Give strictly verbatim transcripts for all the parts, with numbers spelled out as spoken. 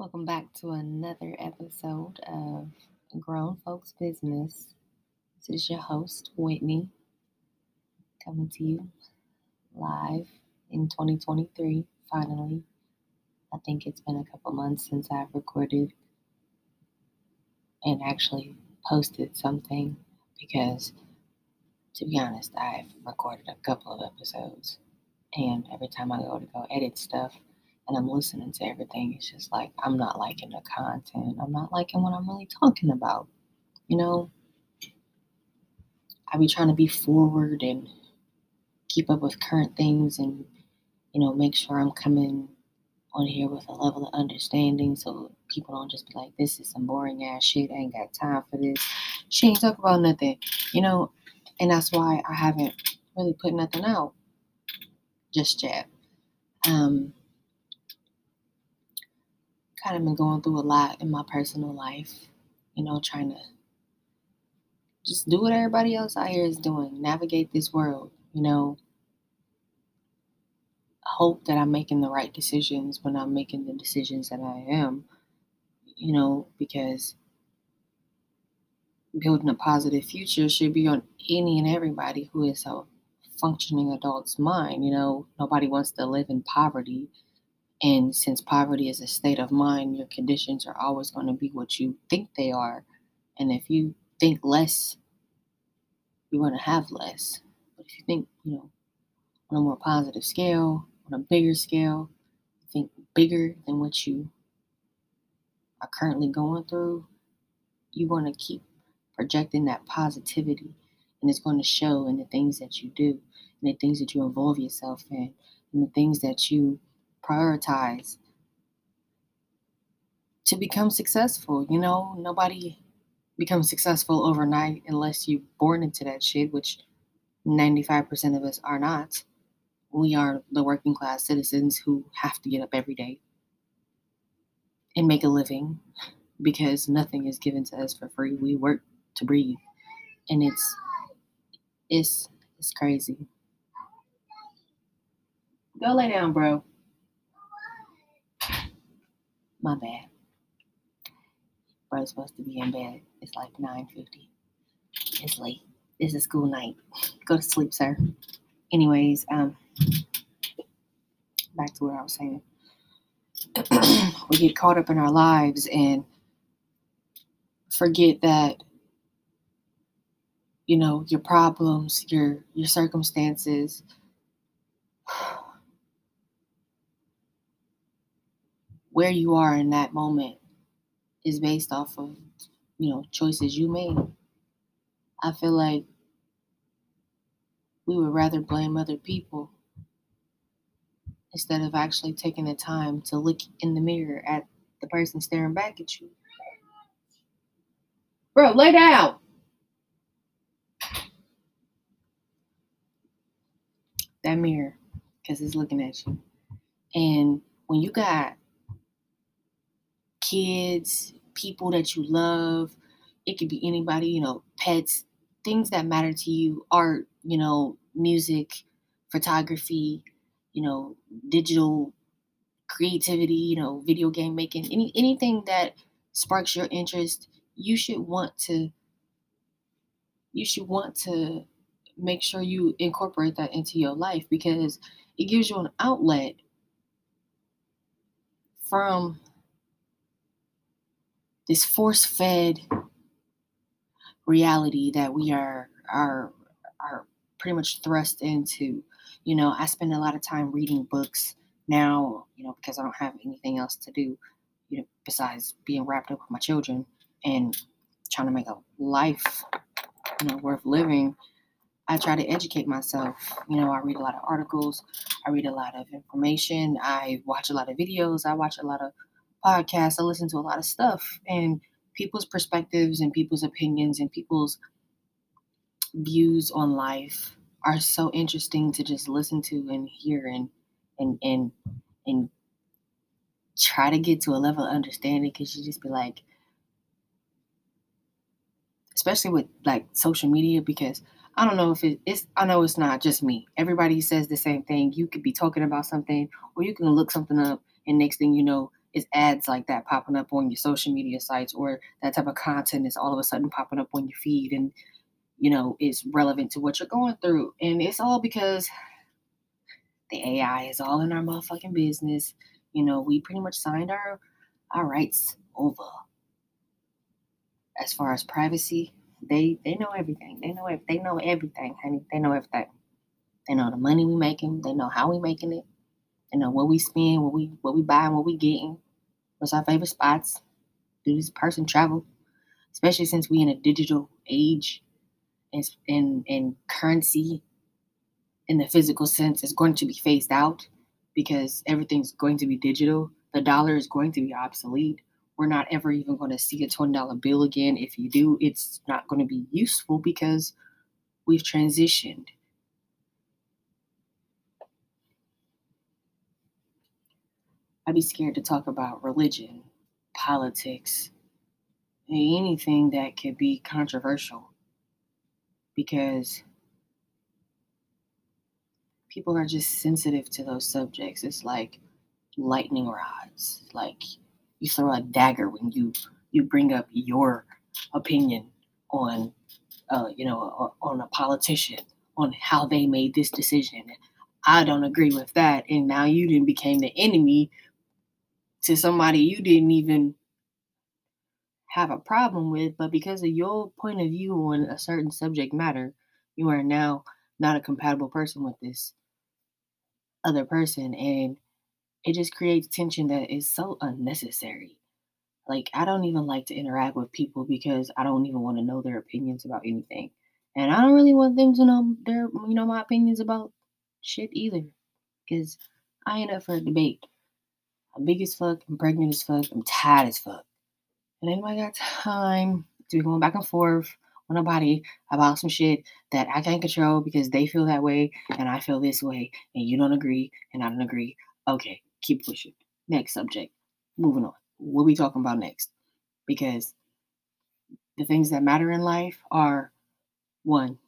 Welcome back to another episode of Grown Folks Business. This is your host, Whitney, coming to you live in twenty twenty-three, finally. I think it's been a couple months since I've recorded and actually posted something because, to be honest, I've recorded a couple of episodes, and every time I go to go edit stuff, and I'm listening to everything, it's just like, I'm not liking the content. I'm not liking what I'm really talking about. You know, I be trying to be forward and keep up with current things and, you know, make sure I'm coming on here with a level of understanding so people don't just be like, this is some boring ass shit. I ain't got time for this. She ain't talk about nothing, you know, and that's why I haven't really put nothing out just yet. Um, Kind of been going through a lot in my personal life, you know, trying to just do what everybody else out here is doing, navigate this world, you know. I hope that I'm making the right decisions when I'm making the decisions that I am, you know, because building a positive future should be on any and everybody who is a functioning adult's mind, you know. Nobody wants to live in poverty. And since poverty is a state of mind, your conditions are always going to be what you think they are. And if you think less, you're going to have less. But if you think, you know, on a more positive scale, on a bigger scale, think bigger than what you are currently going through, you want to keep projecting that positivity. And it's going to show in the things that you do, and the things that you involve yourself in, and the things that you prioritize to become successful. You know, nobody becomes successful overnight unless you're born into that shit, which ninety-five percent of us are not. We are the working class citizens who have to get up every day and make a living because nothing is given to us for free. We work to breathe, and it's it's it's crazy. Go lay down, bro. My bad. Bro's supposed to be in bed. It's like nine fifty. It's late. It's a school night. Go to sleep, sir. Anyways, um, back to what I was saying. We get caught up in our lives and forget that, you know, your problems, your your circumstances, where you are in that moment is based off of, you know, choices you made. I feel like we would rather blame other people instead of actually taking the time to look in the mirror at the person staring back at you. Bro, lay down. That mirror, because it's looking at you. And when you got kids, people that you love, it could be anybody, you know, pets, things that matter to you, art, you know, music, photography, you know, digital creativity, you know, video game making, any anything that sparks your interest, you should want to you should want to make sure you incorporate that into your life because it gives you an outlet from this force-fed reality that we are are are pretty much thrust into. You know, I spend a lot of time reading books now, you know, because I don't have anything else to do, you know, besides being wrapped up with my children and trying to make a life, you know, worth living. I try to educate myself. You know, I read a lot of articles. I read a lot of information. I watch a lot of videos. I watch a lot of podcasts. I listen to a lot of stuff, and people's perspectives and people's opinions and people's views on life are so interesting to just listen to and hear and and and and try to get to a level of understanding, because you just be like, especially with like social media, because I don't know if it, it's, I know it's not just me. Everybody says the same thing. You could be talking about something, or you can look something up, and next thing you know, is ads like that popping up on your social media sites, or that type of content is all of a sudden popping up on your feed and, you know, is relevant to what you're going through. And it's all because the A I is all in our motherfucking business. You know, we pretty much signed our, our rights over. As far as privacy, they, they know everything. They know they know everything, honey. They know everything. They know the money we making. They know how we making it. They know what we spend, what we what we buying, what we getting. What's our favorite spots? Do this person travel? Especially since we in a digital age, and and and currency, in the physical sense, is going to be phased out because everything's going to be digital. The dollar is going to be obsolete. We're not ever even going to see a twenty dollar bill again. If you do, it's not going to be useful because we've transitioned. I'd be scared to talk about religion, politics, anything that could be controversial, because people are just sensitive to those subjects. It's like lightning rods. Like, you throw a dagger when you, you bring up your opinion on, uh, you know, on a politician, on how they made this decision. I don't agree with that. And now you didn't became the enemy to somebody you didn't even have a problem with, but because of your point of view on a certain subject matter, you are now not a compatible person with this other person. And it just creates tension that is so unnecessary. Like, I don't even like to interact with people because I don't even want to know their opinions about anything. And I don't really want them to know their, you know, my opinions about shit either, because I ain't up for a debate. I'm big as fuck. I'm pregnant as fuck. I'm tired as fuck. And anybody got time to be going back and forth with nobody about some shit that I can't control because they feel that way and I feel this way and you don't agree and I don't agree. Okay, keep pushing. Next subject. Moving on. What are we talking about next? Because the things that matter in life are, one,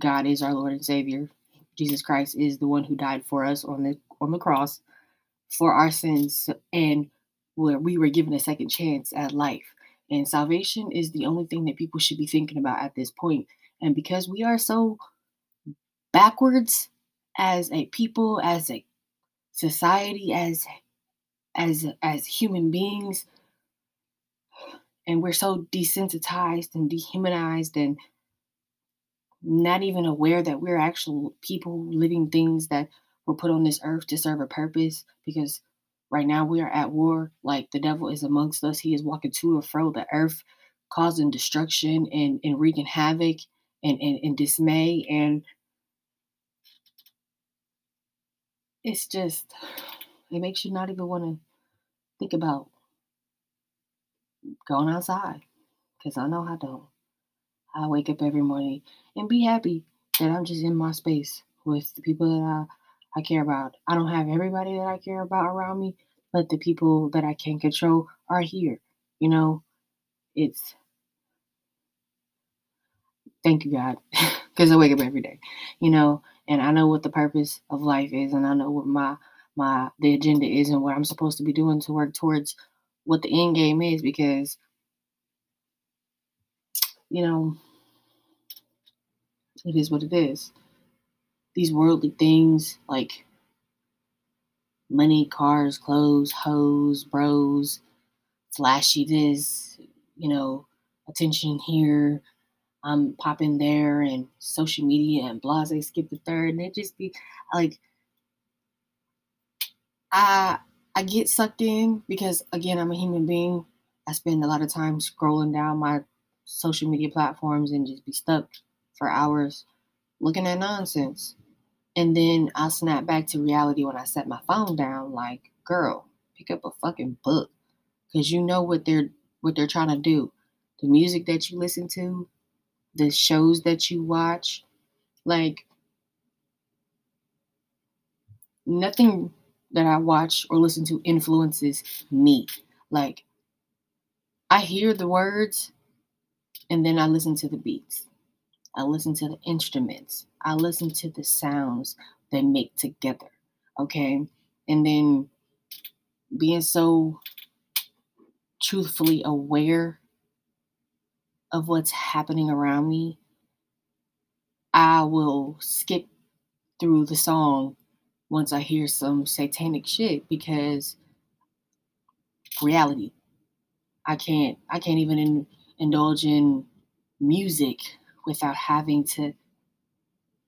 God is our Lord and Savior. Jesus Christ is the one who died for us on the on the cross for our sins, and where we were given a second chance at life. And salvation is the only thing that people should be thinking about at this point. And because we are so backwards as a people, as a society, as as as human beings, and we're so desensitized and dehumanized and not even aware that we're actual people, living things that were put on this earth to serve a purpose, because right now we are at war. Like, the devil is amongst us. He is walking to and fro the earth, causing destruction and, and wreaking havoc and, and, and dismay. And it's just, it makes you not even want to think about going outside, because I know I don't. I wake up every morning and be happy that I'm just in my space with the people that I, I care about. I don't have everybody that I care about around me, but the people that I can control are here. You know, it's, thank you, God, because I wake up every day, you know, and I know what the purpose of life is, and I know what my, my, the agenda is, and what I'm supposed to be doing to work towards what the end game is, because, you know, it is what it is. These worldly things like money, cars, clothes, hoes, bros, flashy this, you know, attention here, I'm popping there, and social media and blase, skip the third, and it just be like, I I get sucked in because, again, I'm a human being. I spend a lot of time scrolling down my social media platforms and just be stuck for hours looking at nonsense. And then I'll snap back to reality when I set my phone down. Like, girl, pick up a fucking book, because you know what they're what they're trying to do. The music that you listen to, the shows that you watch, like, nothing that I watch or listen to influences me. Like, I hear the words, and then I listen to the beats. I listen to the instruments. I listen to the sounds they make together. Okay? And then being so truthfully aware of what's happening around me, I will skip through the song once I hear some satanic shit, because reality. I can't I can't even in, indulge in music without having to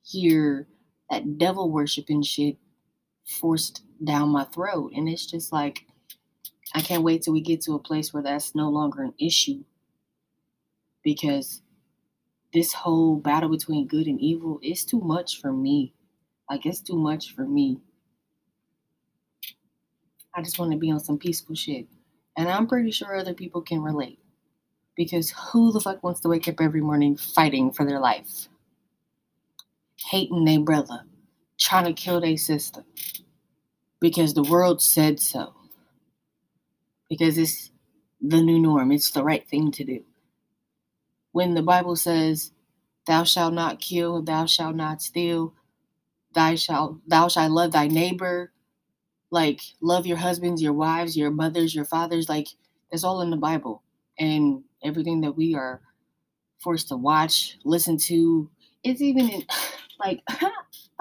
hear that devil worship and shit forced down my throat. And it's just like, I can't wait till we get to a place where that's no longer an issue, because this whole battle between good and evil is too much for me. Like, it's too much for me. I just want to be on some peaceful shit. And I'm pretty sure other people can relate. Because who the fuck wants to wake up every morning fighting for their life? Hating their brother. Trying to kill their sister. Because the world said so. Because it's the new norm. It's the right thing to do. When the Bible says, thou shalt not kill, thou shalt not steal, thou shalt, thou shalt love thy neighbor, like, love your husbands, your wives, your mothers, your fathers, like, that's all in the Bible. And everything that we are forced to watch, listen to, it's even in, like, I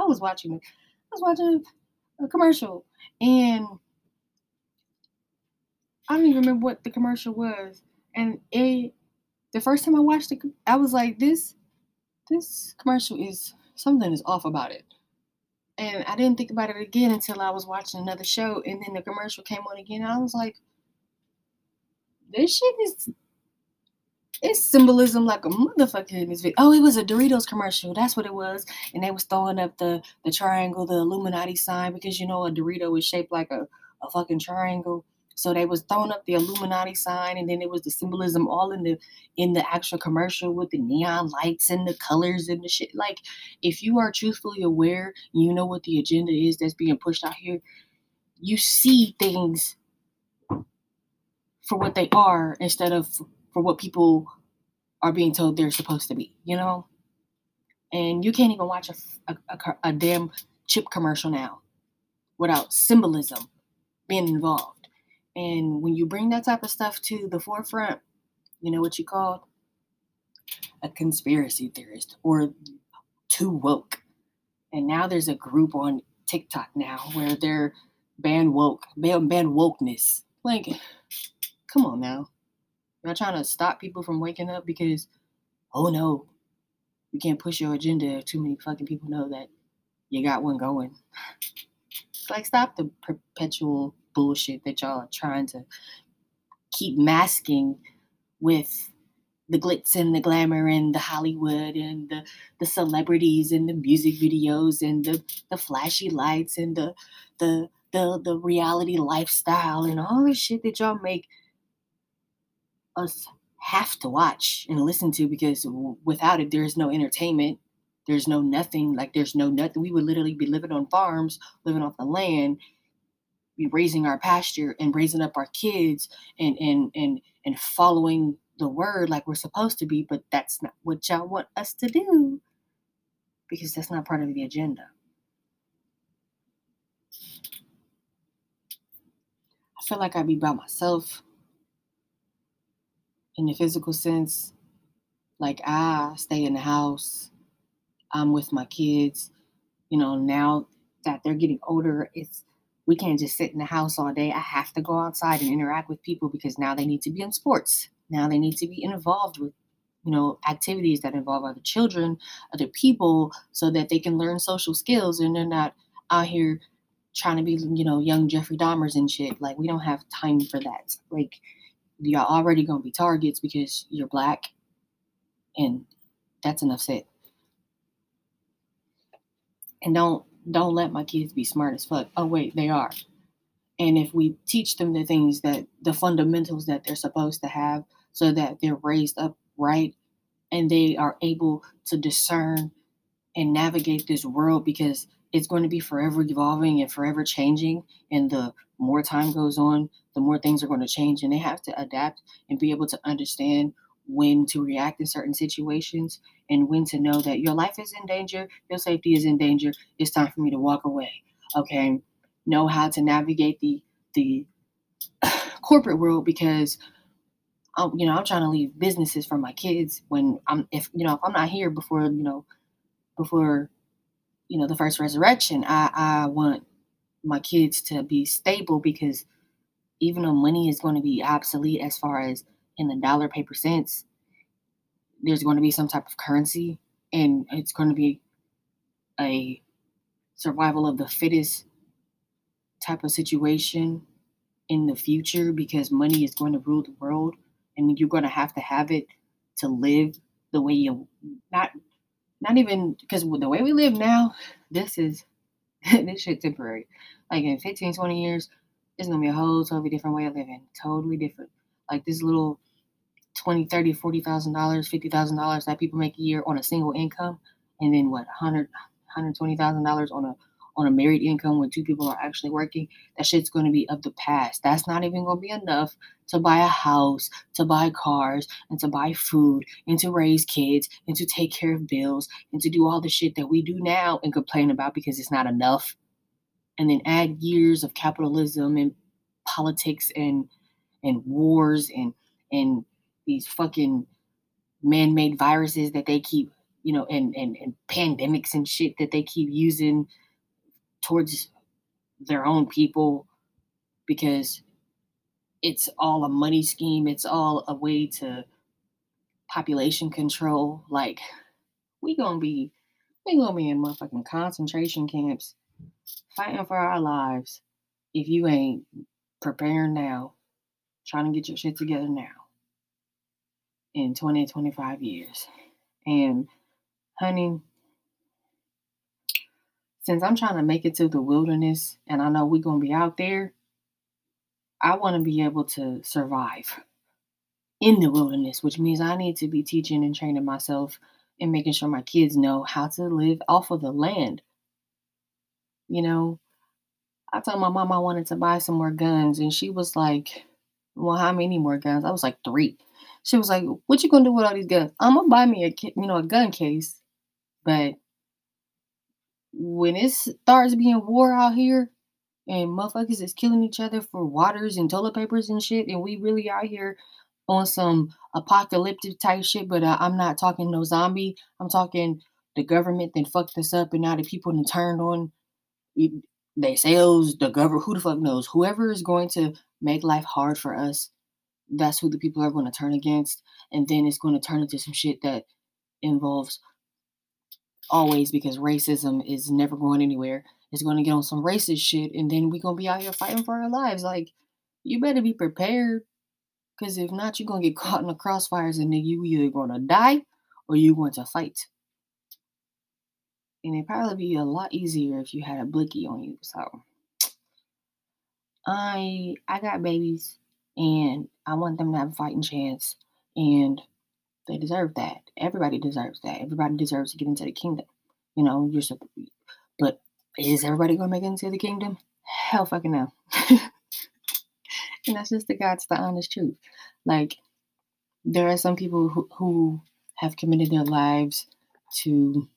was watching, I was watching a commercial, and I don't even remember what the commercial was, and it, the first time I watched it, I was like, this, this commercial is, something is off about it. And I didn't think about it again until I was watching another show, and then the commercial came on again, and I was like, this shit is, it's symbolism like a motherfucker in this video. Oh, it was a Doritos commercial. That's what it was. And they was throwing up the, the triangle, the Illuminati sign, because, you know, a Dorito is shaped like a, a fucking triangle. So they was throwing up the Illuminati sign, and then it was the symbolism all in the in the actual commercial with the neon lights and the colors and the shit. Like, if you are truthfully aware, you know what the agenda is that's being pushed out here, you see things for what they are instead of for what people are being told they're supposed to be, you know? And you can't even watch a, a, a, a damn chip commercial now without symbolism being involved. And when you bring that type of stuff to the forefront, you know what you call a conspiracy theorist or too woke. And now there's a group on TikTok now where they're ban woke, ban, ban wokeness. Like, come on now. You're not trying to stop people from waking up because, oh no, you can't push your agenda if too many fucking people know that you got one going. It's like, stop the perpetual bullshit that y'all are trying to keep masking with the glitz and the glamour and the Hollywood and the, the celebrities and the music videos and the, the flashy lights and the, the the the reality lifestyle and all this shit that y'all make us have to watch and listen to, because without it, there's no entertainment. There's no nothing. Like, there's no nothing. We would literally be living on farms, living off the land, be raising our pasture and raising up our kids and, and, and, and following the word like we're supposed to be, but that's not what y'all want us to do, because that's not part of the agenda. I feel like I'd be by myself in the physical sense. Like, I stay in the house. I'm with my kids. You know, now that they're getting older, it's, we can't just sit in the house all day. I have to go outside and interact with people, because now they need to be in sports. Now they need to be involved with, you know, activities that involve other children, other people, so that they can learn social skills and they're not out here trying to be, you know, young Jeffrey Dahmers and shit. Like, we don't have time for that. Like, y'all already going to be targets because you're black, and that's enough said. And don't, Don't let my kids be smart as fuck. Oh, wait, they are. And if we teach them the things that, the fundamentals that they're supposed to have, so that they're raised up right and they are able to discern and navigate this world, because it's going to be forever evolving and forever changing. And the more time goes on, the more things are going to change. And they have to adapt and be able to understand when to react in certain situations, and when to know that your life is in danger, your safety is in danger, it's time for me to walk away. Okay, know how to navigate the the corporate world because, I'm, you know, I'm trying to leave businesses for my kids when I'm, if, you know, if I'm not here before, you know, before, you know, the first resurrection, I, I want my kids to be stable because even though money is going to be obsolete as far as in the dollar paper sense, there's going to be some type of currency and it's going to be a survival of the fittest type of situation in the future because money is going to rule the world and you're going to have to have it to live the way you, not, not even because the way we live now, this is, this shit temporary. Like in fifteen, twenty years, it's going to be a whole totally different way of living. Totally different. Like this little twenty, thirty, forty thousand dollars, fifty thousand dollars that people make a year on a single income. And then what, one hundred, one hundred twenty thousand dollars on a, on a married income when two people are actually working, that shit's going to be of the past. That's not even going to be enough to buy a house, to buy cars, and to buy food, and to raise kids, and to take care of bills, and to do all the shit that we do now and complain about because it's not enough. And then add years of capitalism and politics and and wars and and these fucking man-made viruses that they keep, you know, and and, and pandemics and shit that they keep using towards their own people because it's all a money scheme. It's all a way to population control. Like we gonna be, we gonna be in motherfucking concentration camps fighting for our lives if you ain't preparing now, trying to get your shit together now in twenty, twenty-five years. And honey, since I'm trying to make it to the wilderness and I know we're going to be out there, I want to be able to survive in the wilderness, which means I need to be teaching and training myself and making sure my kids know how to live off of the land. You know, I told my mom I wanted to buy some more guns and she was like, well, how many more guns? I was like, three. She was like, what you going to do with all these guns? I'm going to buy me a, you know, a gun case, but when it starts being war out here and motherfuckers is killing each other for waters and toilet papers and shit, and we really out here on some apocalyptic type shit, but uh, I'm not talking no zombie. I'm talking the government then fucked us up and now the people then turned on themselves, the government, who the fuck knows. Whoever is going to make life hard for us, that's who the people are going to turn against. And then it's going to turn into some shit that involves always, because racism is never going anywhere. It's going to get on some racist shit, and then we're going to be out here fighting for our lives. Like, you better be prepared, because if not, you're going to get caught in the crossfires, and then you either going to die or you're going to fight. And it'd probably be a lot easier if you had a blicky on you. So, I I got babies, and I want them to have a fighting chance, and they deserve that. Everybody deserves that. Everybody deserves to get into the kingdom. You know, you're so, but is everybody going to make it into the kingdom? Hell fucking no. And that's just the God's the honest truth. Like, there are some people who, who have committed their lives to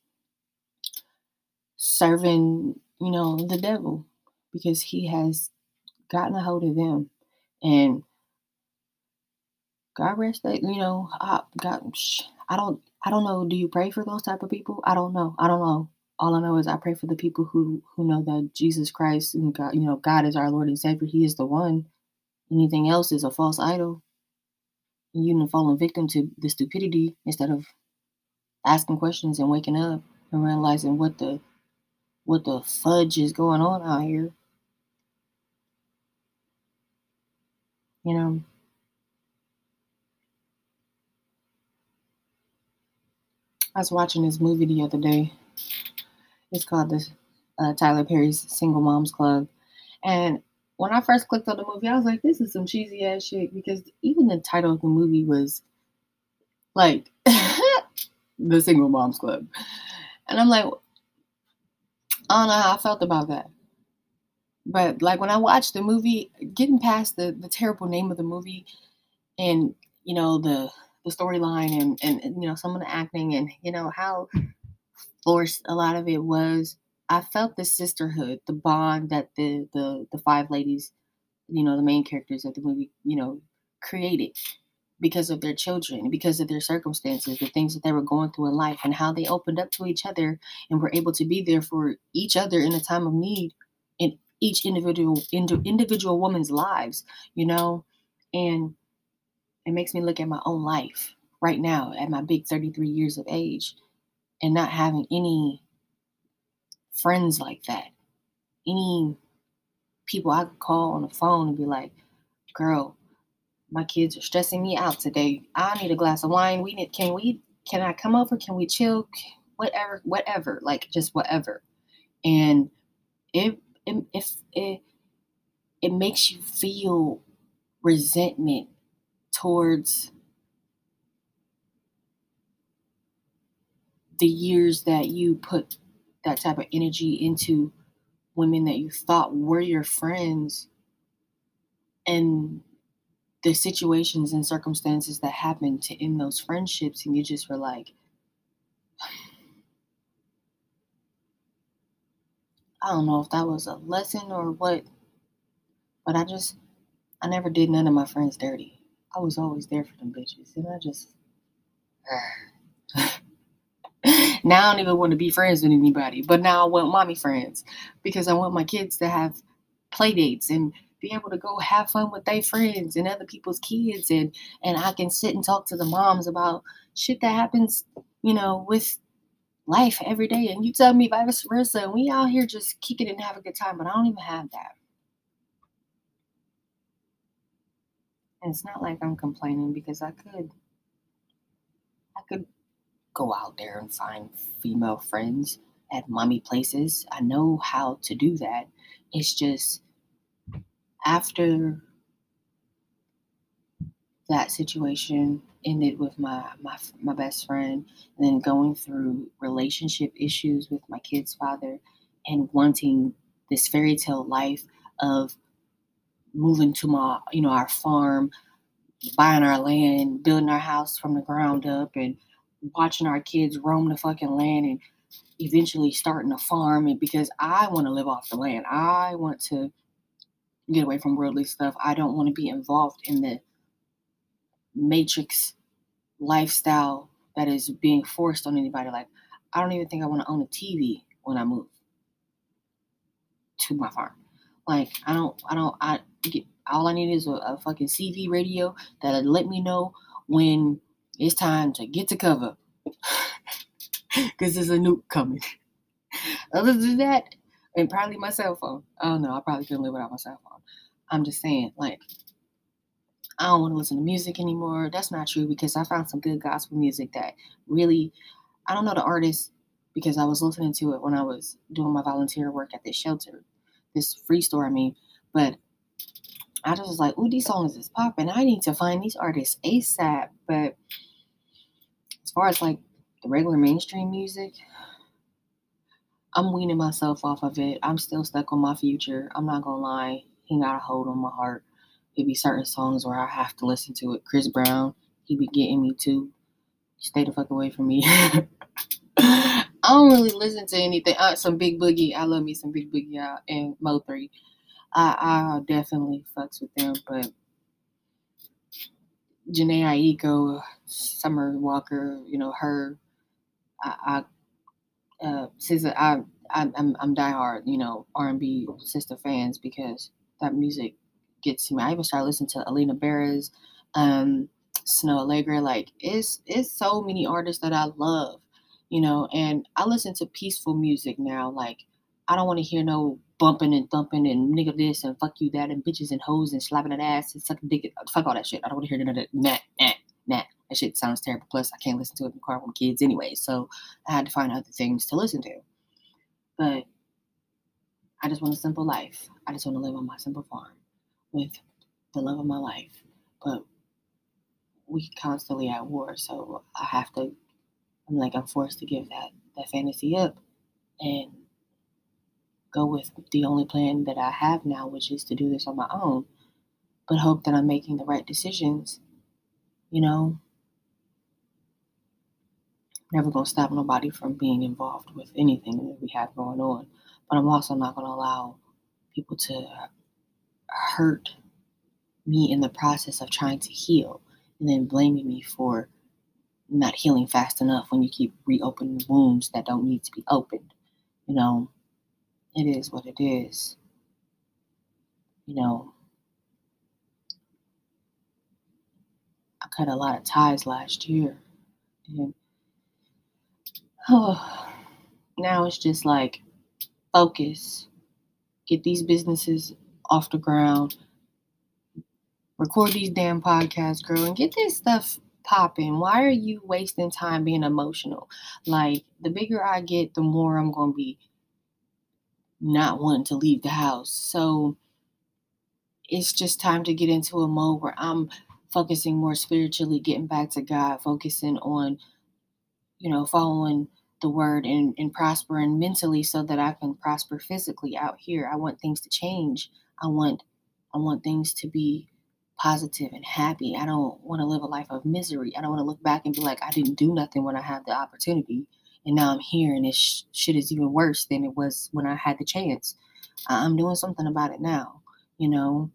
serving, you know, the devil because he has gotten a hold of them. And God rest that, you know, I, God, I don't, I don't know. Do you pray for those type of people? I don't know. I don't know. All I know is I pray for the people who, who know that Jesus Christ and God, you know, God is our Lord and Savior. He is the one. Anything else is a false idol. And you've fallen victim to the stupidity instead of asking questions and waking up and realizing what the, what the fudge is going on out here. You know. I was watching this movie the other day. It's called the uh, Tyler Perry's Single Moms Club. And when I first clicked on the movie, I was like, this is some cheesy ass shit. Because even the title of the movie was like, The Single Moms Club. And I'm like, I don't know how I felt about that. But like when I watched the movie, getting past the, the terrible name of the movie and, you know, the... the storyline and, and, and, you know, some of the acting and, you know, how forced a lot of it was. I felt the sisterhood, the bond that the, the, the five ladies you know, the main characters that the movie, you know, created because of their children, because of their circumstances, the things that they were going through in life, and how they opened up to each other and were able to be there for each other in a time of need in each individual ind- individual woman's lives, you know. And it makes me look at my own life right now at my big thirty-three years of age and not having any friends like that, any people I could call on the phone and be like, girl, my kids are stressing me out today. I need a glass of wine. We need, can we, can I come over? Can we chill? Whatever, whatever, like just whatever. And if, if, if it, it makes you feel resentment towards the years that you put that type of energy into women that you thought were your friends and the situations and circumstances that happened to end those friendships, and you just were like, I don't know if that was a lesson or what, but I just, I never did none of my friends dirty. I was always there for them bitches, and I just, now I don't even want to be friends with anybody, but now I want mommy friends because I want my kids to have play dates and be able to go have fun with their friends and other people's kids, and, and I can sit and talk to the moms about shit that happens, you know, with life every day. And you tell me vice versa, and we out here just kicking and have a good time, but I don't even have that. And it's not like I'm complaining, because I could, I could go out there and find female friends at mommy places. I know how to do that. It's just after that situation ended with my, my, my best friend, and then going through relationship issues with my kid's father and wanting this fairy tale life of moving to my, you know, our farm, buying our land, building our house from the ground up, and watching our kids roam the fucking land, and eventually starting a farm. And because I want to live off the land, I want to get away from worldly stuff. I don't want to be involved in the matrix lifestyle that is being forced on anybody. Like, I don't even think I want to own a T V when I move to my farm. Like, I don't, I don't, I get, all I need is a, a fucking C V radio that'll let me know when it's time to get to cover, because there's a nuke coming. Other than that, and probably my cell phone. Oh no, I probably couldn't live without my cell phone. I'm just saying, like, I don't want to listen to music anymore. That's not true, because I found some good gospel music that really, I don't know the artist, because I was listening to it when I was doing my volunteer work at this shelter, this free store, I mean. But I just was like, ooh, these songs is popping. I need to find these artists ASAP. But as far as like the regular mainstream music, I'm weaning myself off of it. I'm still stuck on my Future. I'm not going to lie. He got a hold on my heart. It be certain songs where I have to listen to it. Chris Brown, he be getting me too. Stay the fuck away from me. I don't really listen to anything. Uh, some Big Boogie. I love me some Big Boogie out, and Mo three. I, I definitely fucks with them, but Jhené Aiko, Summer Walker, you know, her, I, I uh, sister, I, I, I'm, I'm diehard, you know, R and B sister fans, because that music gets me. I even started listening to Alina Baraz, um, Snow Allegra. Like, it's, it's so many artists that I love, you know, and I listen to peaceful music now. Like, I don't want to hear no bumping and thumping and nigga this and fuck you that and bitches and hoes and slapping that ass and sucking dick. Fuck all that shit. I don't want to hear none of that. Nah, nah, nah. That shit sounds terrible. Plus, I can't listen to it in the car with the kids anyway. So I had to find other things to listen to. But I just want a simple life. I just want to live on my simple farm with the love of my life. But we constantly at war. So I have to, I'm like, I'm forced to give that, that fantasy up and go with the only plan that I have now, which is to do this on my own, but hope that I'm making the right decisions. You know, never gonna stop nobody from being involved with anything that we have going on, but I'm also not gonna allow people to hurt me in the process of trying to heal and then blaming me for not healing fast enough when you keep reopening wounds that don't need to be opened. You know, it is what it is. You know, I cut a lot of ties last year. And oh, now it's just like, focus, get these businesses off the ground, record these damn podcasts, girl, and get this stuff popping. Why are you wasting time being emotional? Like, the bigger I get, the more I'm going to be not wanting to leave the house. So it's just time to get into a mode where I'm focusing more spiritually, getting back to God, focusing on, you know, following the word and, and prospering mentally so that I can prosper physically out here. I want things to change. I want, I want things to be positive and happy. I don't want to live a life of misery. I don't want to look back and be like, I didn't do nothing when I had the opportunity. And now I'm here and this sh- shit is even worse than it was when I had the chance. I- I'm doing something about it now. You know,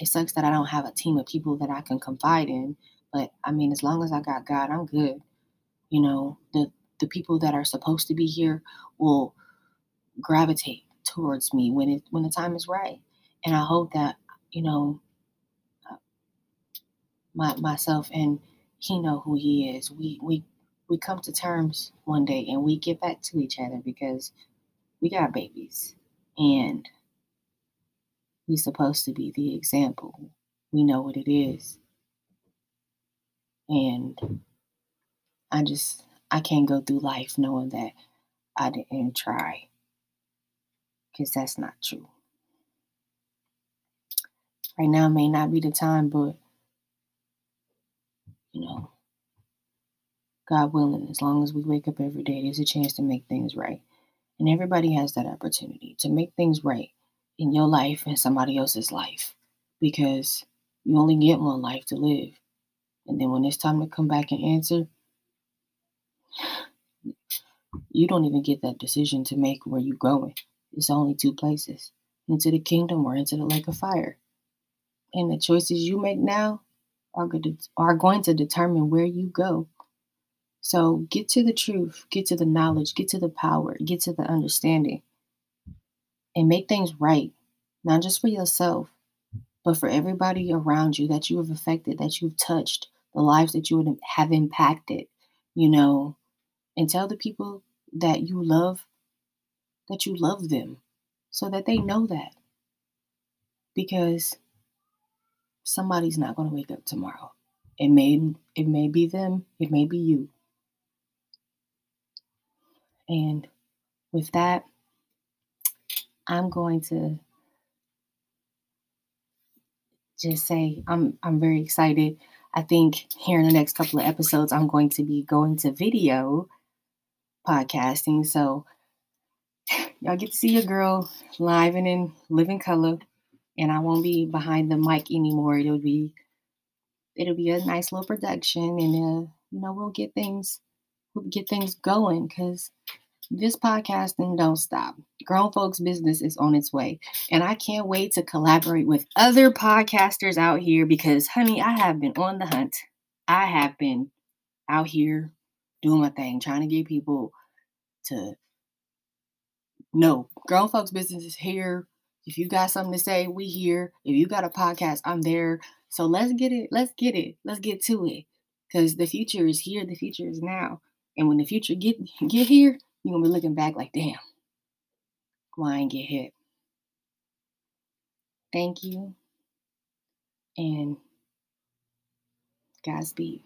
it sucks that I don't have a team of people that I can confide in. But I mean, as long as I got God, I'm good. You know, the, the people that are supposed to be here will gravitate towards me when it, when the time is right. And I hope that, you know, my, myself and he know who he is. We, we, we come to terms one day and we get back to each other because we got babies and we supposed to be the example. We know what it is. And I just, I can't go through life knowing that I didn't try, because that's not true. Right now may not be the time, but, you know, God willing, as long as we wake up every day, there's a chance to make things right. And everybody has that opportunity to make things right in your life and somebody else's life, because you only get one life to live. And then when it's time to come back and answer, you don't even get that decision to make where you're going. It's only two places, into the kingdom or into the lake of fire. And the choices you make now are good to, are going to determine where you go. So get to the truth, get to the knowledge, get to the power, get to the understanding, and make things right, not just for yourself, but for everybody around you that you have affected, that you've touched, the lives that you have impacted, you know. And tell the people that you love, that you love them, so that they know that. Because somebody's not going to wake up tomorrow. It may, it may be them. It may be you. And with that, I'm going to just say I'm I'm very excited. I think here in the next couple of episodes, I'm going to be going to video podcasting. So y'all get to see your girl live and in living color. And I won't be behind the mic anymore. It'll be, it'll be a nice little production, and uh, you know, we'll get things, we'll get things going, because this podcasting don't stop. Grown Folks Business is on its way, and I can't wait to collaborate with other podcasters out here, because, honey, I have been on the hunt. I have been out here doing my thing, trying to get people to know Grown Folks Business is here. If you got something to say, we here. If you got a podcast, I'm there. So let's get it. Let's get it. Let's get to it. Because the future is here. The future is now. And when the future get get here, you're going to be looking back like, damn, why I ain't get hit? Thank you. And Godspeed.